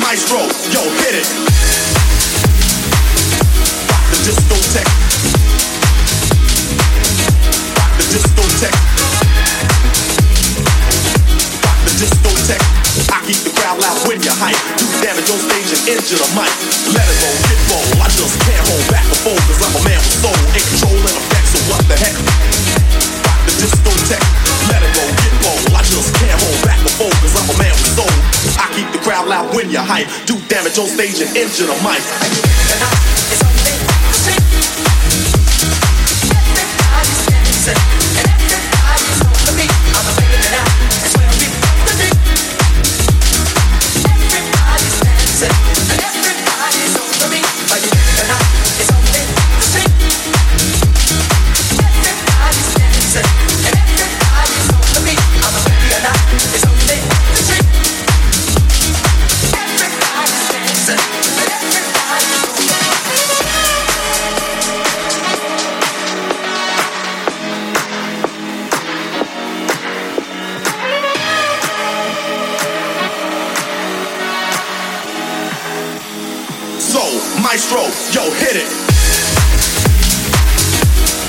Maestro, yo, hit it. Rock the discotheque. Rock the discotheque. Rock the discotheque. I keep the crowd loud when you're hype. Do damage on stage and injure the mic. Let it roll, get roll. I just can't hold back or fold, cause I'm a man with soul. In control and effect, so what the heck? Rock the discotheque. Let it roll, get roll. I just can't hold back or fold, cause I'm a man with soul. I keep the crowd loud when you're hype. Do damage on stage and injure the mic. And I, it's only the same. Everybody's getting sick. And everybody's over me. I'm a baby and I, it's where we go to me. Everybody's getting sick. And everybody's over me. And I, it's only the same. Everybody's getting sick. And everybody's over me. I'm a baby and I, it's only the same. Maestro, yo, hit it.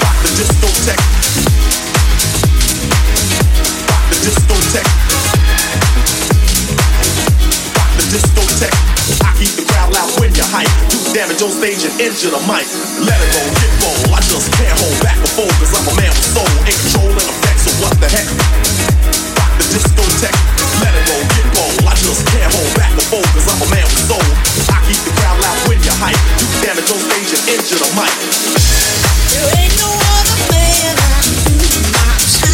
Rock the discotheque. Rock the discotheque. Rock the discotheque. I keep the crowd loud when you're hype. Do damage on stage and injure the mic. Let it roll, get roll. I just can't hold back or fold, cause I'm a man with soul. In control and effect, so what the heck? Rock the discotheque. Let it roll, get roll. I just can't hold back or fold, cause I'm a man with soul. I keep the crowd loud when you're hype. Do damage on stage and injure the mic. There ain't no other man I do my time.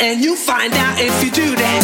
and you'll find out if you do that.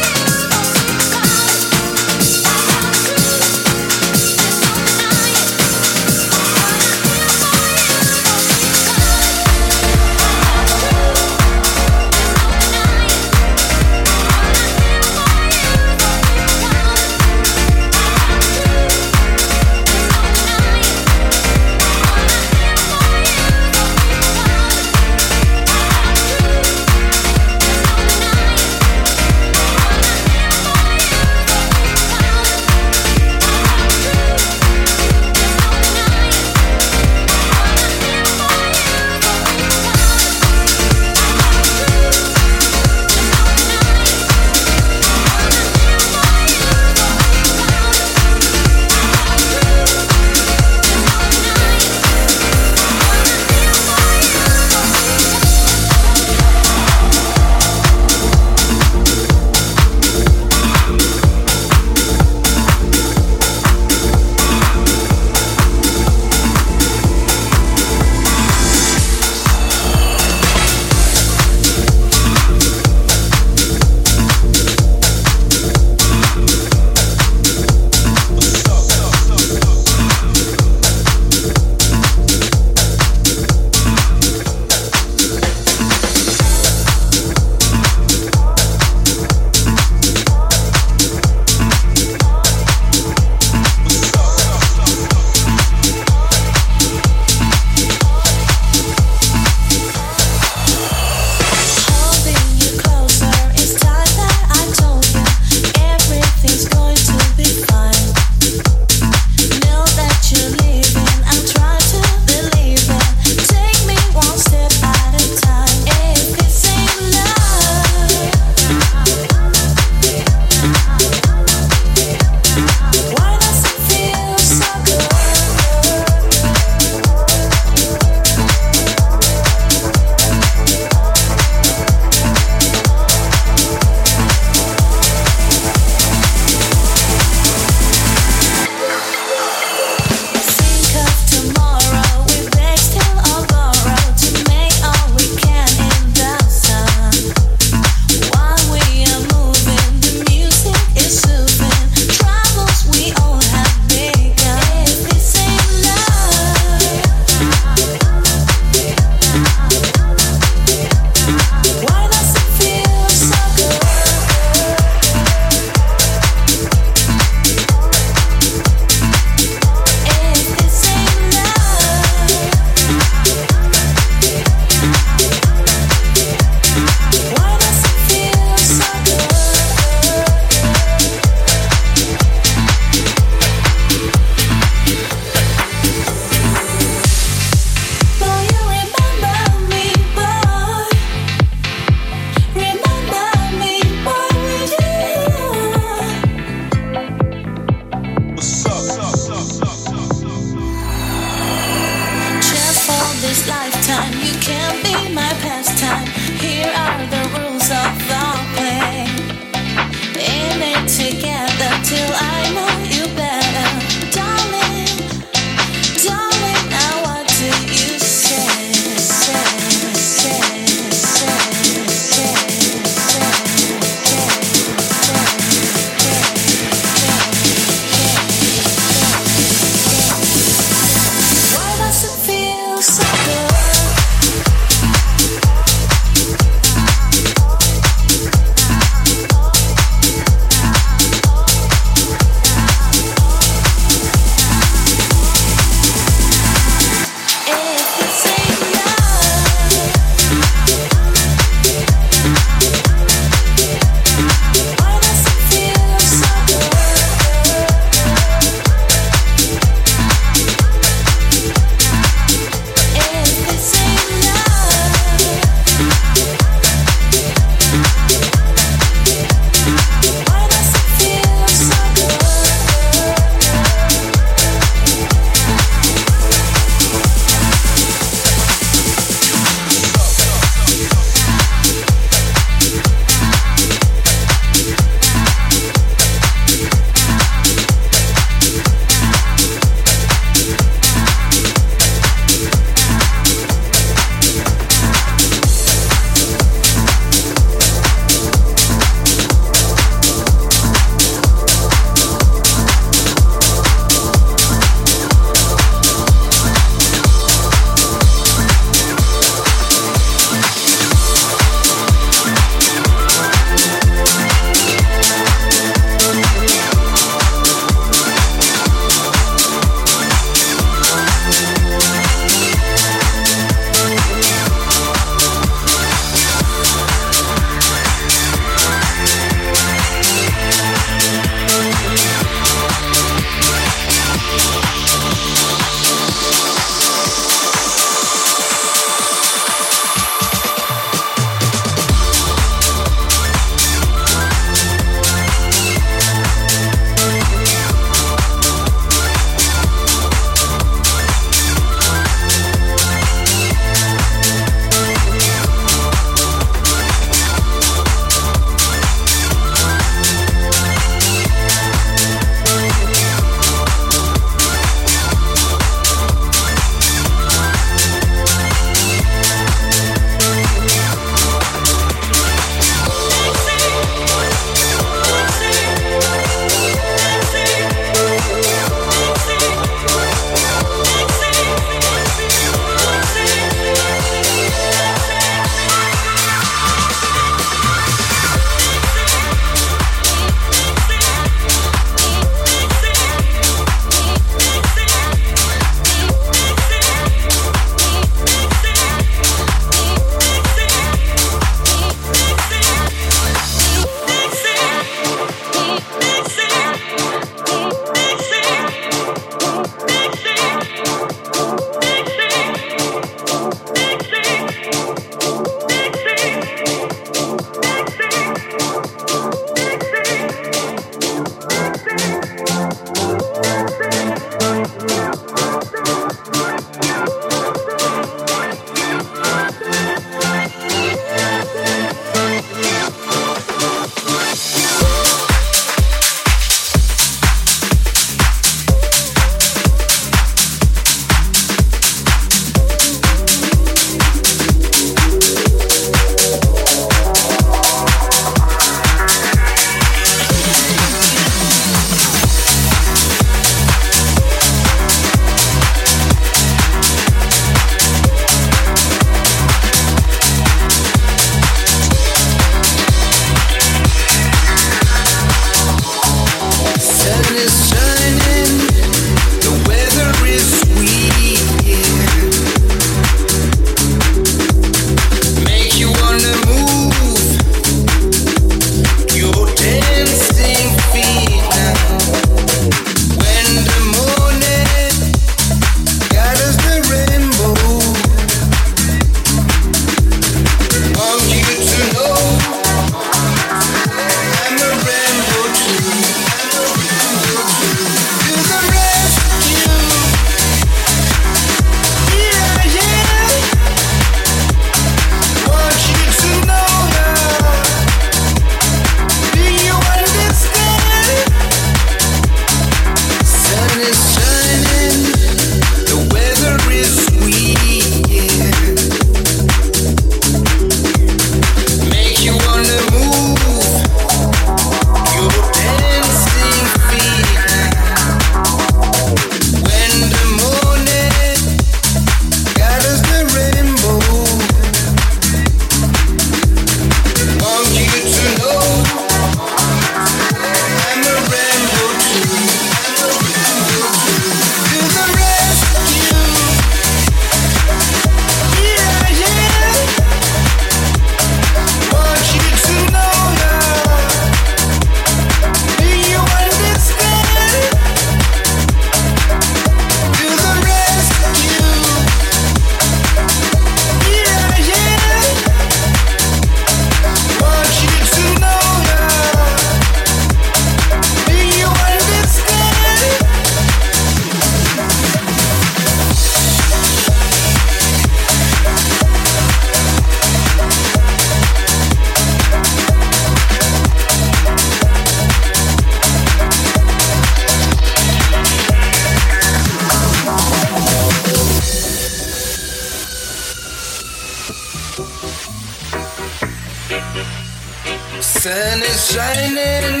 sun is shining,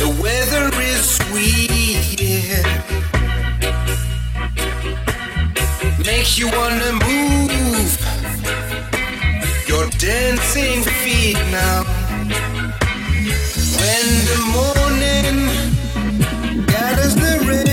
the weather is sweet, yeah. Make you wanna move your dancing feet now. When the morning gathers the rainbow,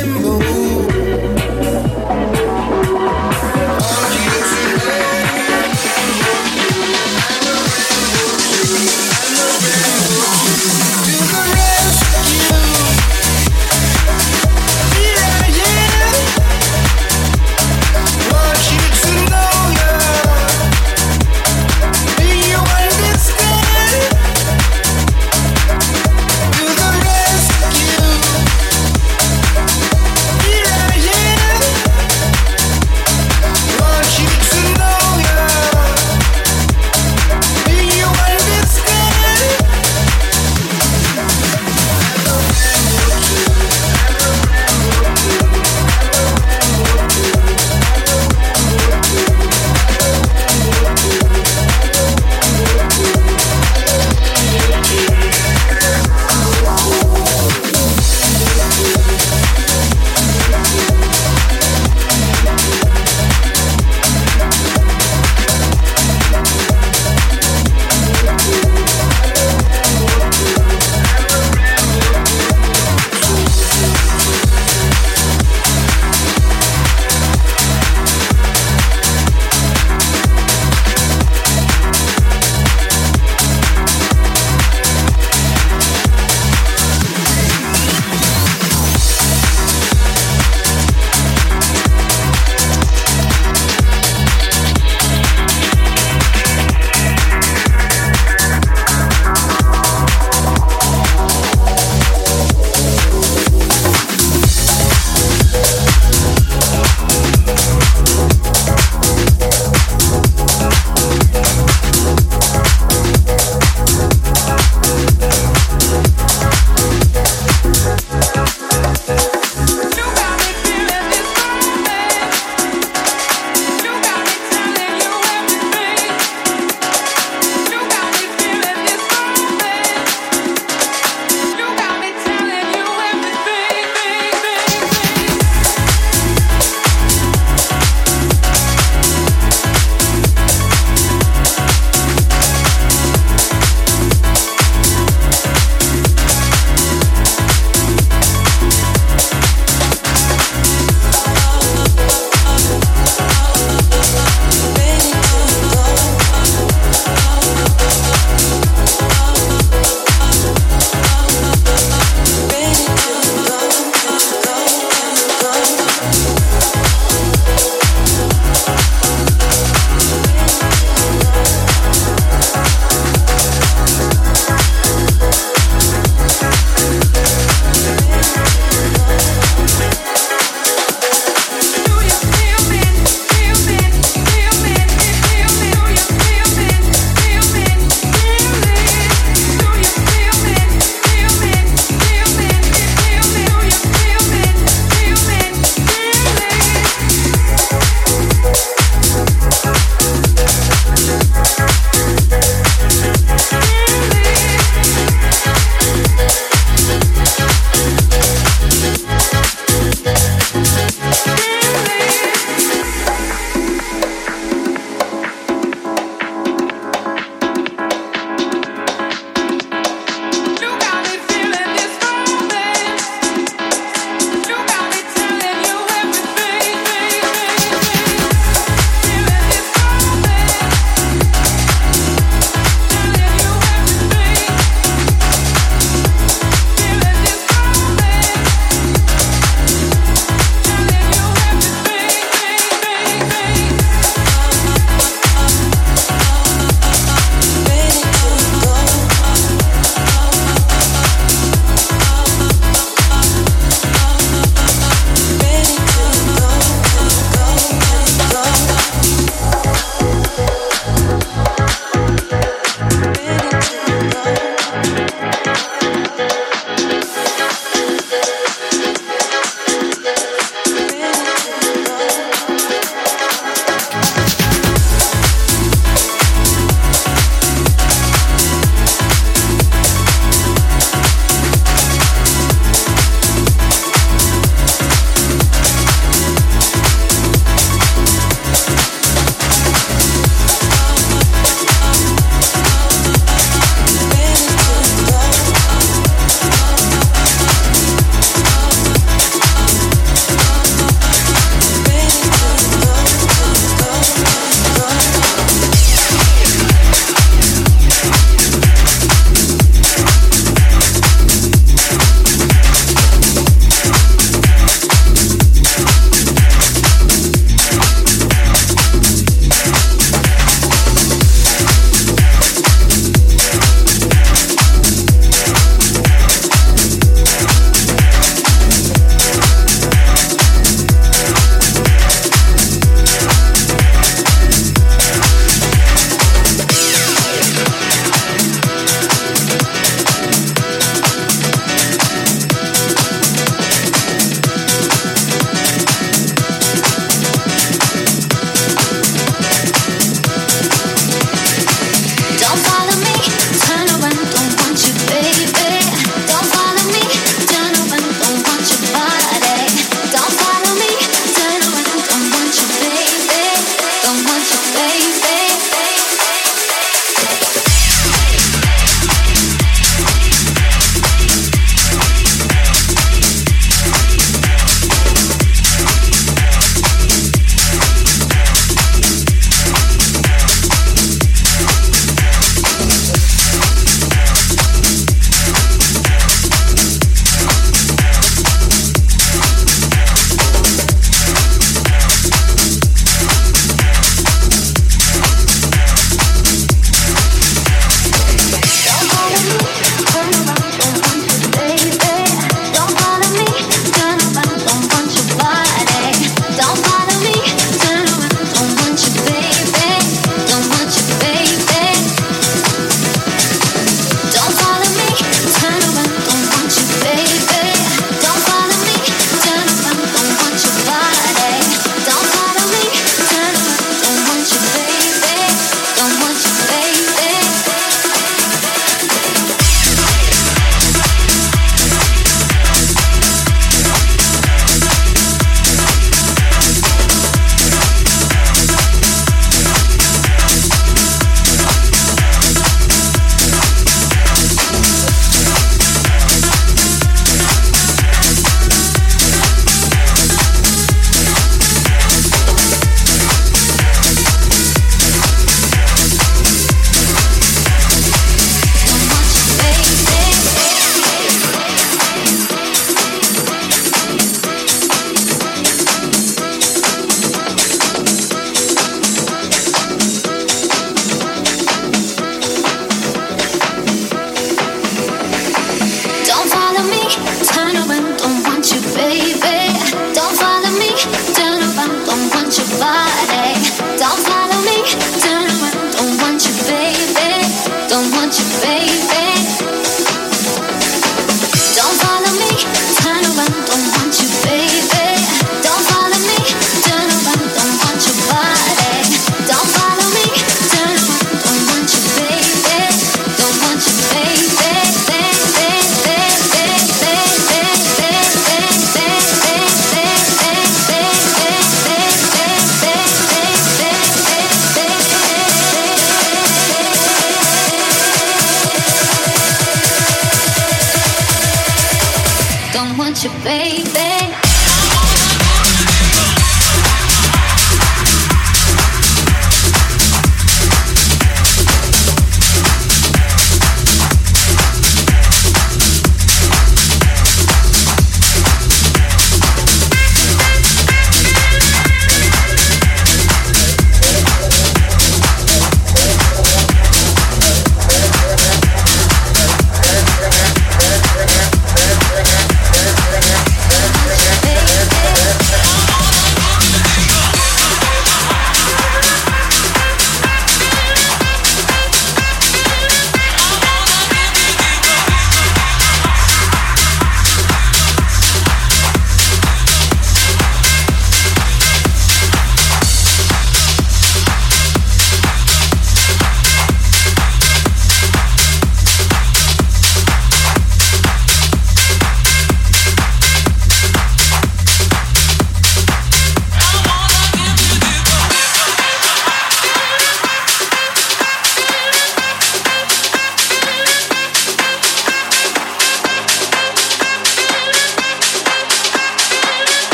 you, baby.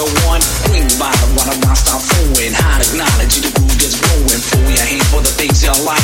yo one, cling by the water, I start flowing. Hot technology, the groove gets blowing. Pull your hand for the things you like.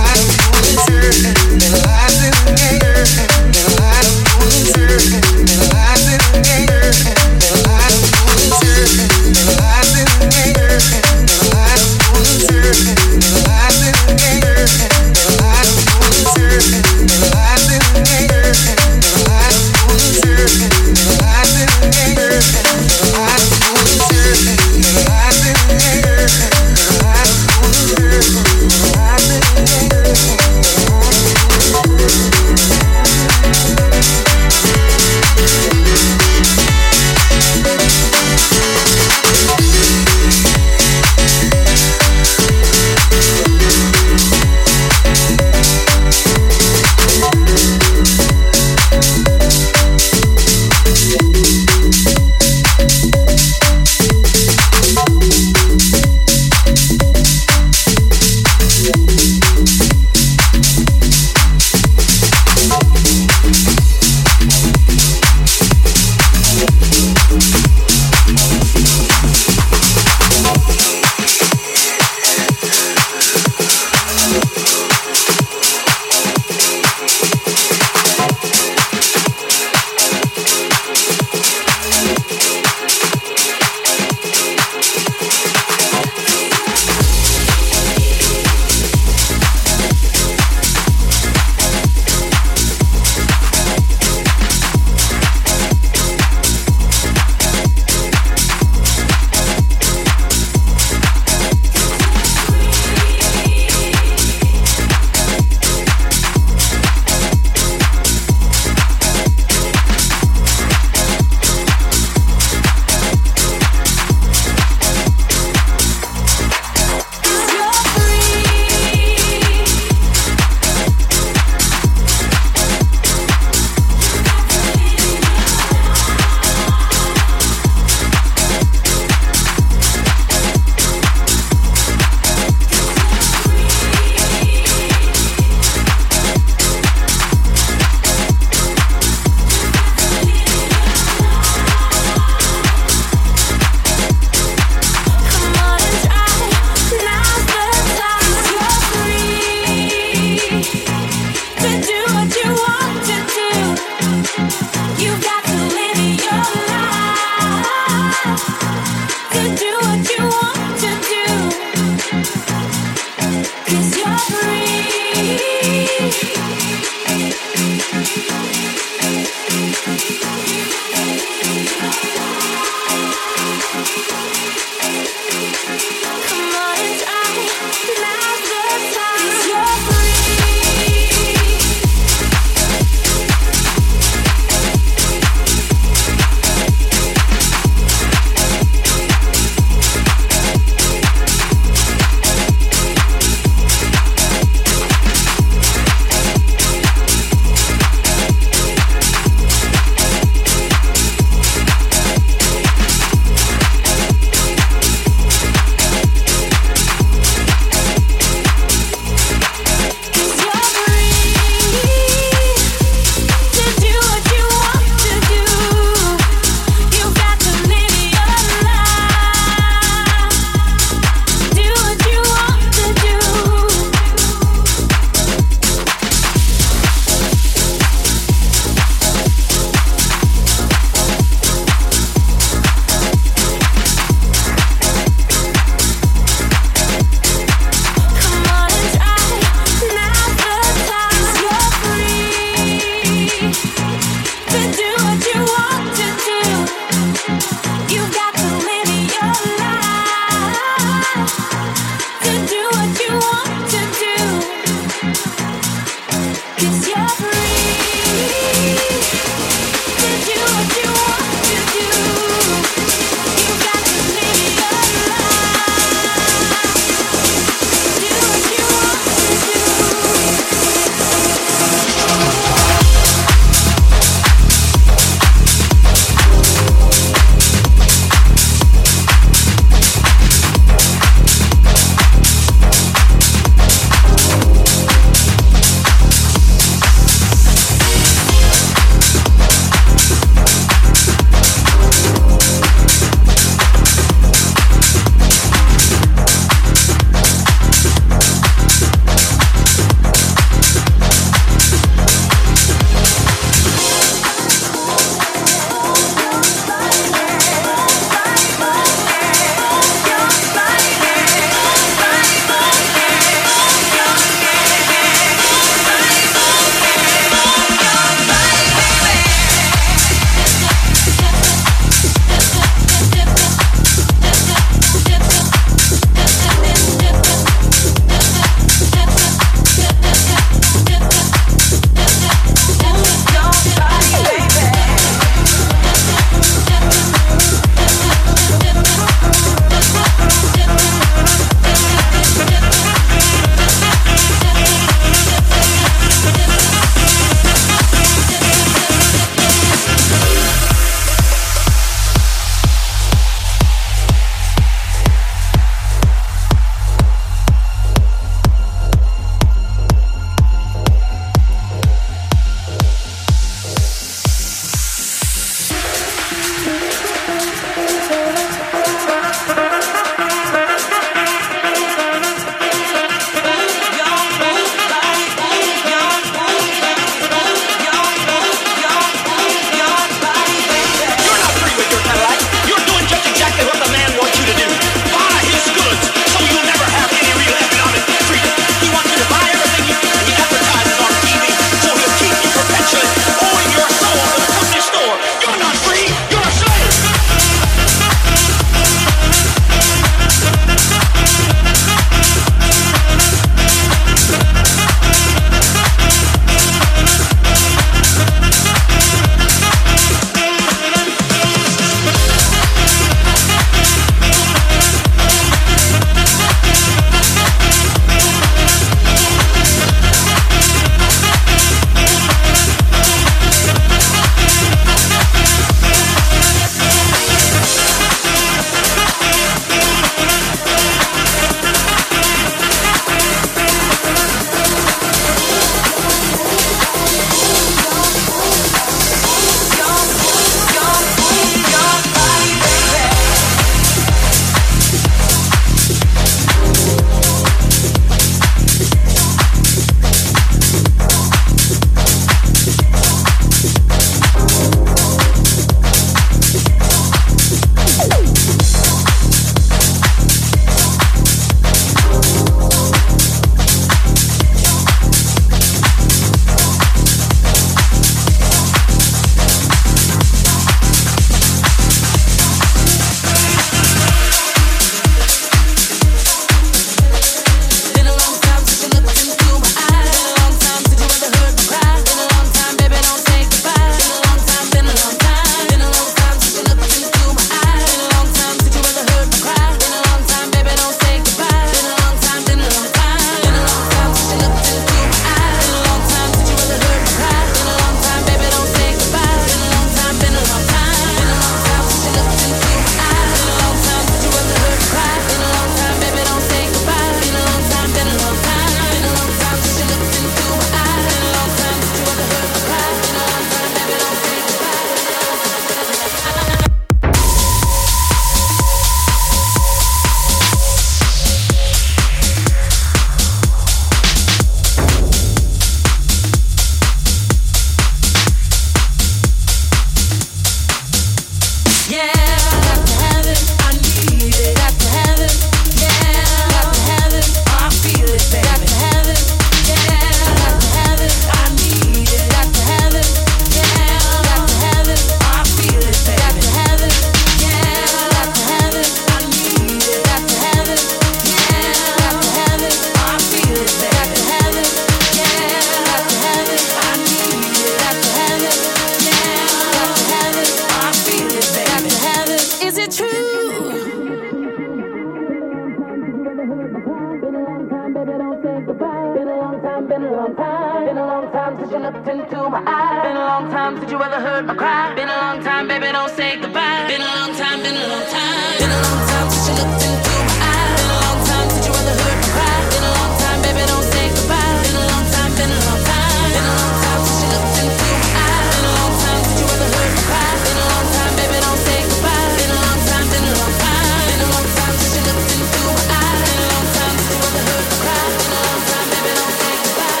goodbye. Been a long time, been a long time, been a long time since you looked into my eyes. Been a long time since you ever heard my cry. Been a long time, baby, don't say goodbye. Been a long time, been a long time, been a long time since you looked into my eyes. Been a long time since you ever heard my cry. Been a long time, baby, don't say goodbye. Been a long time, been a long time, been a long time since you looked into my eyes. Been a long time since you ever heard my cry. Been a long time, baby, don't say goodbye. Been a long time, been a long time, been a long time since you looked into my eyes. Been a long time since you ever heard my cry. Been a long time, baby, don't say goodbye.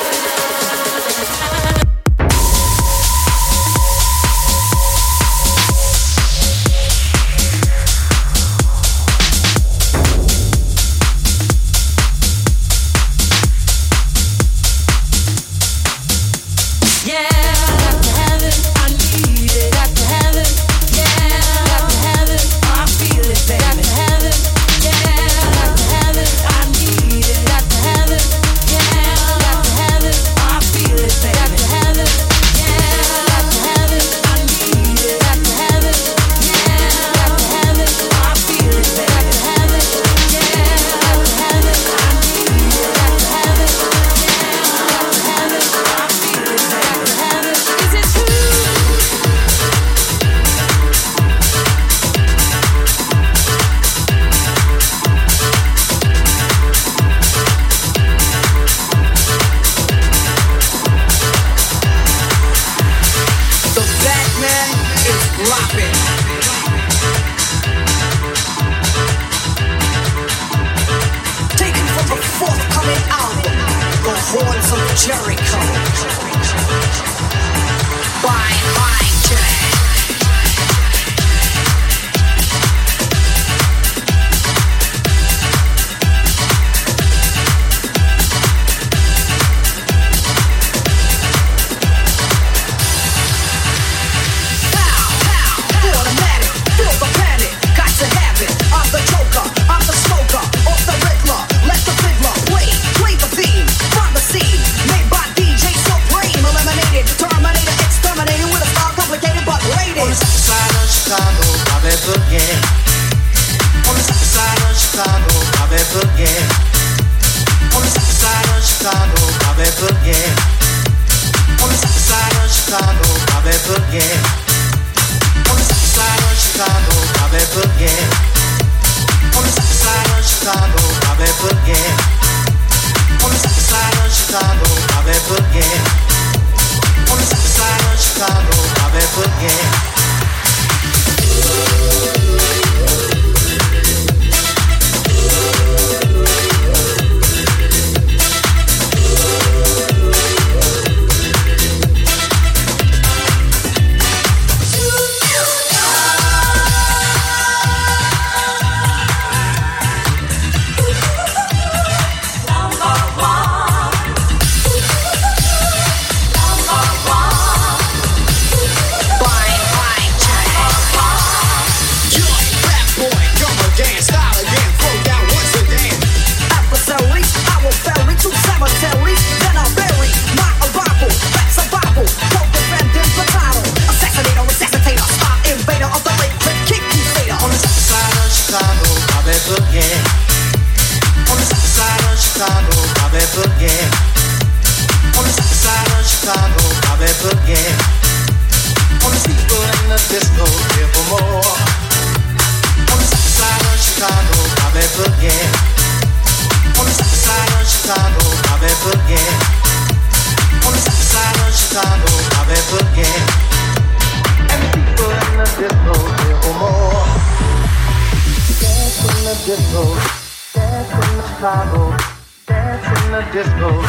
This mode.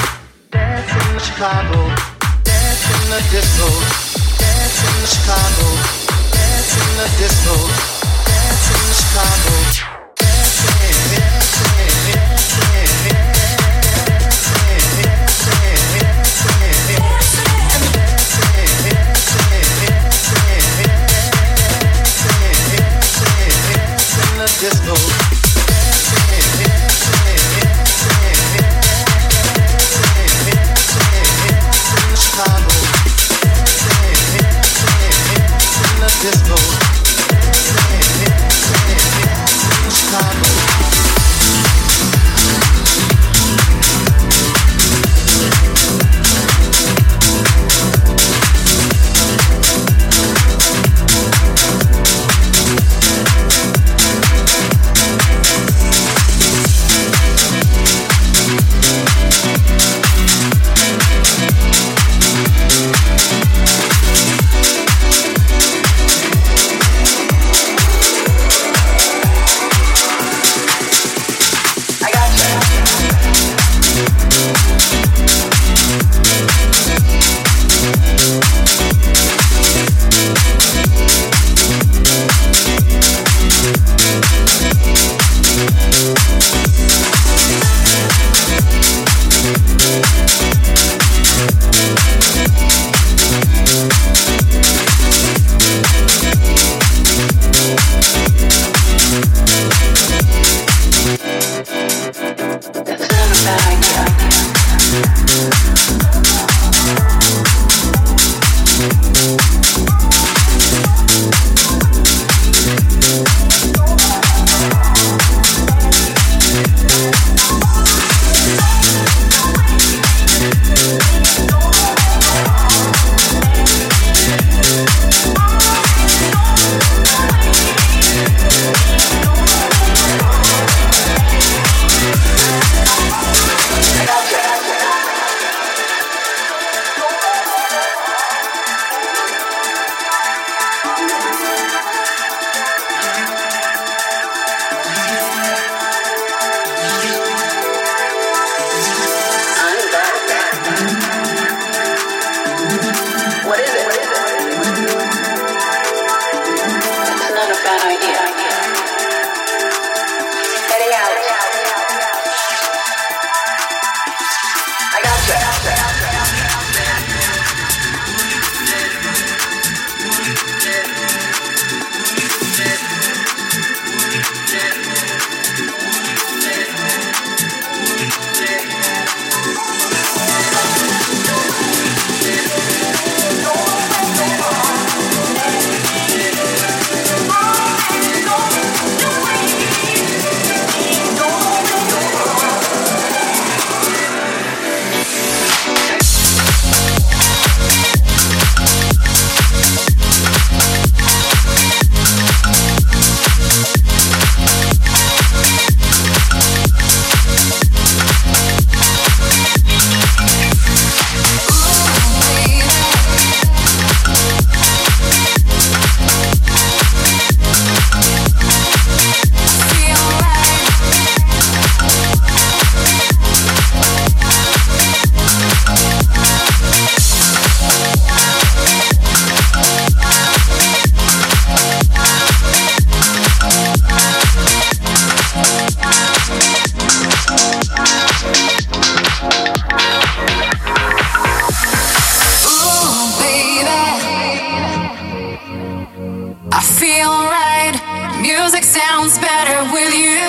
sounds better with you.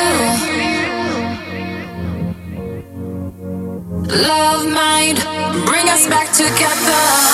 Love might bring us back together.